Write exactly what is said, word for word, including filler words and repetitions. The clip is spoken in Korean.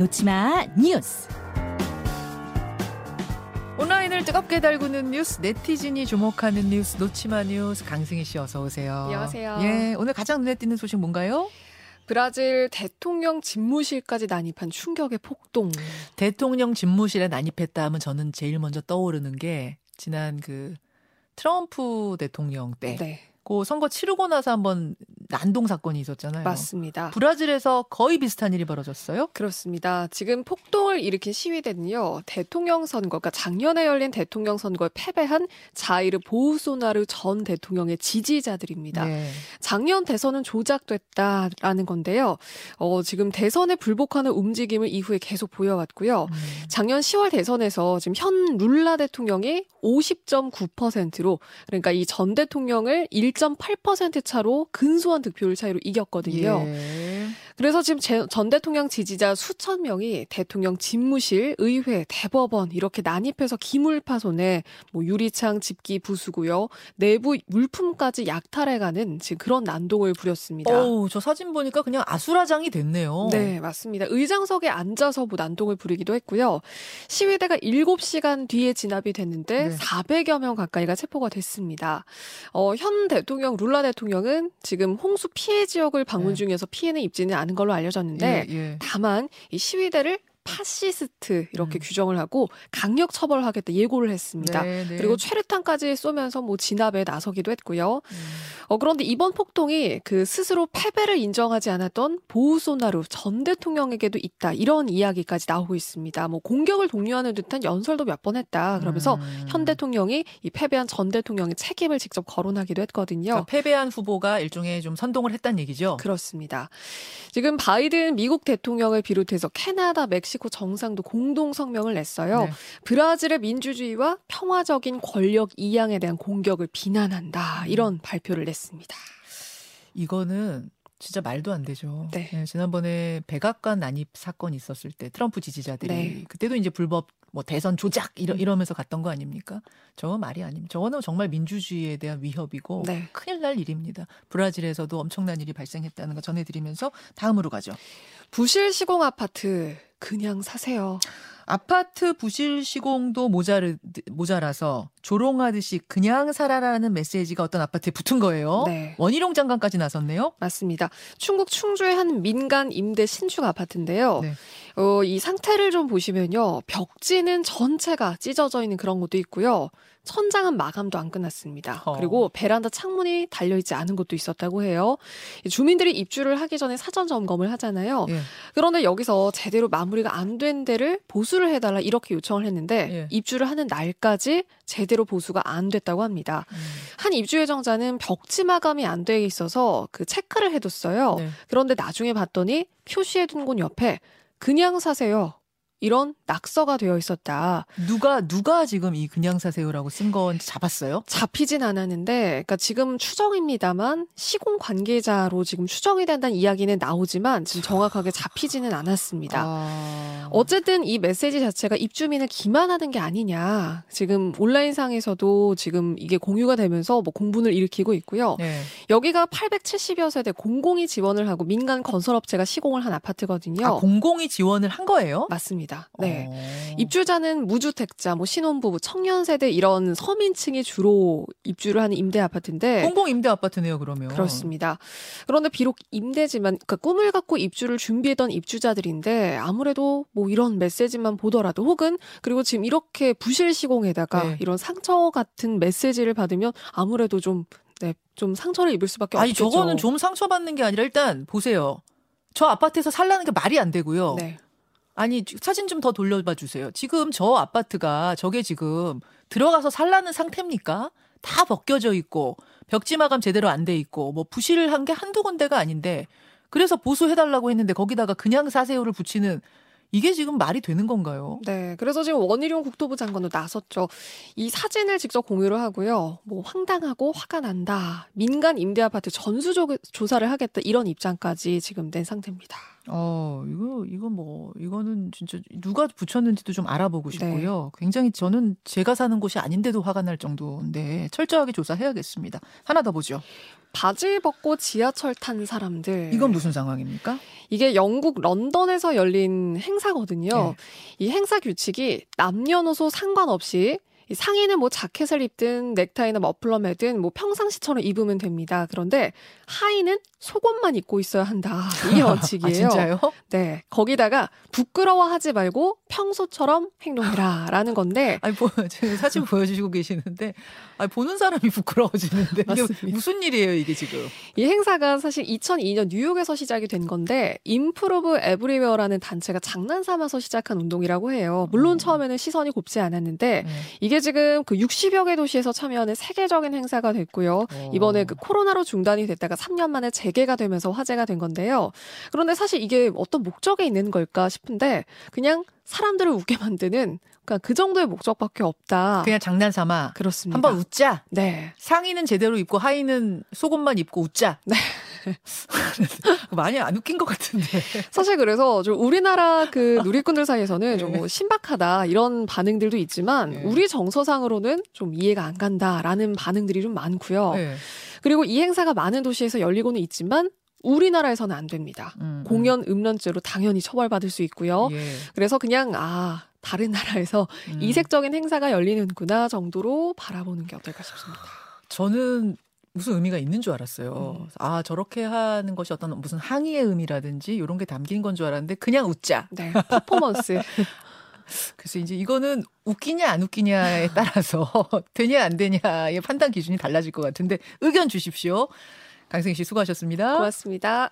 노치마 뉴스. 온라인을 뜨겁게 달구는 뉴스, 네티즌이 주목하는 뉴스, 노치마 뉴스. 강승희 씨 어서 오세요. 안녕하세요. 예, 오늘 가장 눈에 띄는 소식 뭔가요? 브라질 대통령 집무실까지 난입한 충격의 폭동. 대통령 집무실에 난입했다 하면 저는 제일 먼저 떠오르는 게 지난 그 트럼프 대통령 때. 네. 그 선거 치르고 나서 한번 난동 사건이 있었잖아요. 맞습니다. 브라질에서 거의 비슷한 일이 벌어졌어요? 그렇습니다. 지금 폭동을 일으킨 시위대는요, 대통령 선거, 그러니까 작년에 열린 대통령 선거에 패배한 자이르 보우소나르 전 대통령의 지지자들입니다. 네. 작년 대선은 조작됐다라는 건데요. 어, 지금 대선에 불복하는 움직임을 이후에 계속 보여왔고요. 음. 작년 시월 대선에서 지금 현 룰라 대통령이 오십 점 구 퍼센트로, 그러니까 이 전 대통령을 일 점 팔 퍼센트 차로 근소한 득표율 차이로 이겼거든요. 예. 그래서 지금 제, 전 대통령 지지자 수천 명이 대통령 집무실, 의회, 대법원 이렇게 난입해서 기물 파손에 뭐 유리창, 집기 부수고요, 내부 물품까지 약탈해가는 지금 그런 난동을 부렸습니다. 오, 저 사진 보니까 그냥 아수라장이 됐네요. 네, 맞습니다. 의장석에 앉아서 뭐 난동을 부리기도 했고요. 시위대가 일곱 시간 뒤에 진압이 됐는데 네. 사백여 명 가까이가 체포가 됐습니다. 어, 현 대통령 룰라 대통령은 지금 홍수 피해 지역을 방문 네. 중에서 피해는 입지는 않은 걸로 알려졌는데 예, 예. 다만 이 시위대를 파시스트 이렇게 음. 규정을 하고 강력 처벌하겠다 예고를 했습니다. 네, 네. 그리고 최루탄까지 쏘면서 뭐 진압에 나서기도 했고요. 음. 어, 그런데 이번 폭동이 그 스스로 패배를 인정하지 않았던 보우소나루 전 대통령에게도 있다, 이런 이야기까지 나오고 있습니다. 뭐 공격을 독려하는 듯한 연설도 몇 번 했다. 그러면서 음. 현 대통령이 이 패배한 전 대통령의 책임을 직접 거론하기도 했거든요. 그러니까 패배한 후보가 일종의 좀 선동을 했다는 얘기죠. 그렇습니다. 지금 바이든 미국 대통령을 비롯해서 캐나다, 멕시코 정상도 공동 성명을 냈어요. 네. 브라질의 민주주의와 평화적인 권력 이양에 대한 공격을 비난한다. 이런 발표를 냈습니다. 이거는 진짜 말도 안 되죠. 네. 네, 지난번에 백악관 난입 사건이 있었을 때 트럼프 지지자들이 네. 그때도 이제 불법 뭐 대선 조작 이러, 이러면서 갔던 거 아닙니까? 저건 말이 아닙니다. 저거는 정말 민주주의에 대한 위협이고 네. 큰일 날 일입니다. 브라질에서도 엄청난 일이 발생했다는 거 전해드리면서 다음으로 가죠. 부실 시공 아파트 그냥 사세요. 아파트 부실 시공도 모자르, 모자라서 조롱하듯이 그냥 살아라는 메시지가 어떤 아파트에 붙은 거예요. 네. 원희룡 장관까지 나섰네요. 맞습니다. 충북 충주의 한 민간 임대 신축 아파트인데요. 네. 어, 이 상태를 좀 보시면요. 벽지는 전체가 찢어져 있는 그런 것도 있고요. 천장은 마감도 안 끝났습니다. 어. 그리고 베란다 창문이 달려있지 않은 것도 있었다고 해요. 주민들이 입주를 하기 전에 사전 점검을 하잖아요. 예. 그런데 여기서 제대로 마무리가 안 된 데를 보수를 해달라 이렇게 요청을 했는데 예. 입주를 하는 날까지 제대로 보수가 안 됐다고 합니다. 음. 한 입주 예정자는 벽지 마감이 안 돼 있어서 그 체크를 해뒀어요. 네. 그런데 나중에 봤더니 표시해둔 곳 옆에 그냥 사세요, 이런 낙서가 되어 있었다. 누가 누가 지금 이 그냥 사세요라고 쓴 건 잡았어요? 잡히진 않았는데, 그러니까 지금 추정입니다만 시공 관계자로 지금 추정이 된다는 이야기는 나오지만 지금 정확하게 잡히지는 않았습니다. 아... 어쨌든 이 메시지 자체가 입주민을 기만하는 게 아니냐. 지금 온라인상에서도 지금 이게 공유가 되면서 뭐 공분을 일으키고 있고요. 네. 여기가 팔백칠십여 세대 공공이 지원을 하고 민간 건설업체가 시공을 한 아파트거든요. 아, 공공이 지원을 한 거예요? 맞습니다. 네. 오. 입주자는 무주택자, 뭐 신혼부부, 청년 세대 이런 서민층이 주로 입주를 하는 임대 아파트인데 공공 임대 아파트네요, 그러면. 그렇습니다. 그런데 비록 임대지만 그러니까 꿈을 갖고 입주를 준비했던 입주자들인데 아무래도 뭐 이런 메시지만 보더라도 혹은 그리고 지금 이렇게 부실 시공에다가 네. 이런 상처 같은 메시지를 받으면 아무래도 좀 네, 좀 상처를 입을 수밖에 아니, 없겠죠. 아니, 저거는 좀 상처받는 게 아니라 일단 보세요. 저 아파트에서 살라는 게 말이 안 되고요. 네. 아니, 사진 좀 더 돌려봐 주세요. 지금 저 아파트가 저게 지금 들어가서 살라는 상태입니까? 다 벗겨져 있고 벽지 마감 제대로 안 돼 있고 뭐 부실을 한 게 한두 군데가 아닌데 그래서 보수해달라고 했는데 거기다가 그냥 사세요를 붙이는 이게 지금 말이 되는 건가요? 네. 그래서 지금 원희룡 국토부 장관도 나섰죠. 이 사진을 직접 공유를 하고요. 뭐 황당하고 화가 난다. 민간 임대 아파트 전수조사를 하겠다. 이런 입장까지 지금 낸 상태입니다. 어, 이거, 이거 뭐, 이거는 진짜 누가 붙였는지도 좀 알아보고 싶고요. 네. 굉장히 저는 제가 사는 곳이 아닌데도 화가 날 정도인데 철저하게 조사해야겠습니다. 하나 더 보죠. 바지 벗고 지하철 탄 사람들. 이건 무슨 상황입니까? 이게 영국 런던에서 열린 행사거든요. 네. 이 행사 규칙이 남녀노소 상관없이 상의는 뭐 자켓을 입든 넥타이나 머플러 매든 뭐 평상시처럼 입으면 됩니다. 그런데 하의는 속옷만 입고 있어야 한다. 이 원칙이에요. 아, 진짜요? 네. 거기다가 부끄러워하지 말고 평소처럼 행동해라라는 건데. 아니, 뭐, 지금 사진 보여주시고 계시는데, 아니, 보는 사람이 부끄러워지는데. 이게 무슨 일이에요, 이게 지금? 이 행사가 사실 이천이 년 뉴욕에서 시작이 된 건데, Improve Everywhere라는 단체가 장난 삼아서 시작한 운동이라고 해요. 물론 음. 처음에는 시선이 곱지 않았는데, 음. 이게 지금 그 육십여 개 도시에서 참여하는 세계적인 행사가 됐고요. 오. 이번에 그 코로나로 중단이 됐다가 삼 년 만에 재개가 되면서 화제가 된 건데요. 그런데 사실 이게 어떤 목적이 있는 걸까 싶은데 그냥 사람들을 웃게 만드는 그러니까 그 정도의 목적밖에 없다. 그냥 장난삼아. 그렇습니다. 한번 웃자. 네. 상의는 제대로 입고 하의는 속옷만 입고 웃자. 네. 많이 안 웃긴 것 같은데. 사실 그래서 좀 우리나라 그 누리꾼들 사이에서는 네. 좀 뭐 신박하다 이런 반응들도 있지만 네. 우리 정서상으로는 좀 이해가 안 간다라는 반응들이 좀 많고요. 네. 그리고 이 행사가 많은 도시에서 열리고는 있지만 우리나라에서는 안 됩니다. 음, 음. 공연 음란죄로 당연히 처벌받을 수 있고요. 예. 그래서 그냥 아 다른 나라에서 음. 이색적인 행사가 열리는구나 정도로 바라보는 게 어떨까 싶습니다. 저는 무슨 의미가 있는 줄 알았어요. 음. 아 저렇게 하는 것이 어떤 무슨 항의의 의미라든지 이런 게 담긴 건 줄 알았는데 그냥 웃자. 네, 퍼포먼스. 그래서 이제 이거는 웃기냐 안 웃기냐에 따라서 되냐 안 되냐의 판단 기준이 달라질 것 같은데 의견 주십시오. 강승희 씨 수고하셨습니다. 고맙습니다.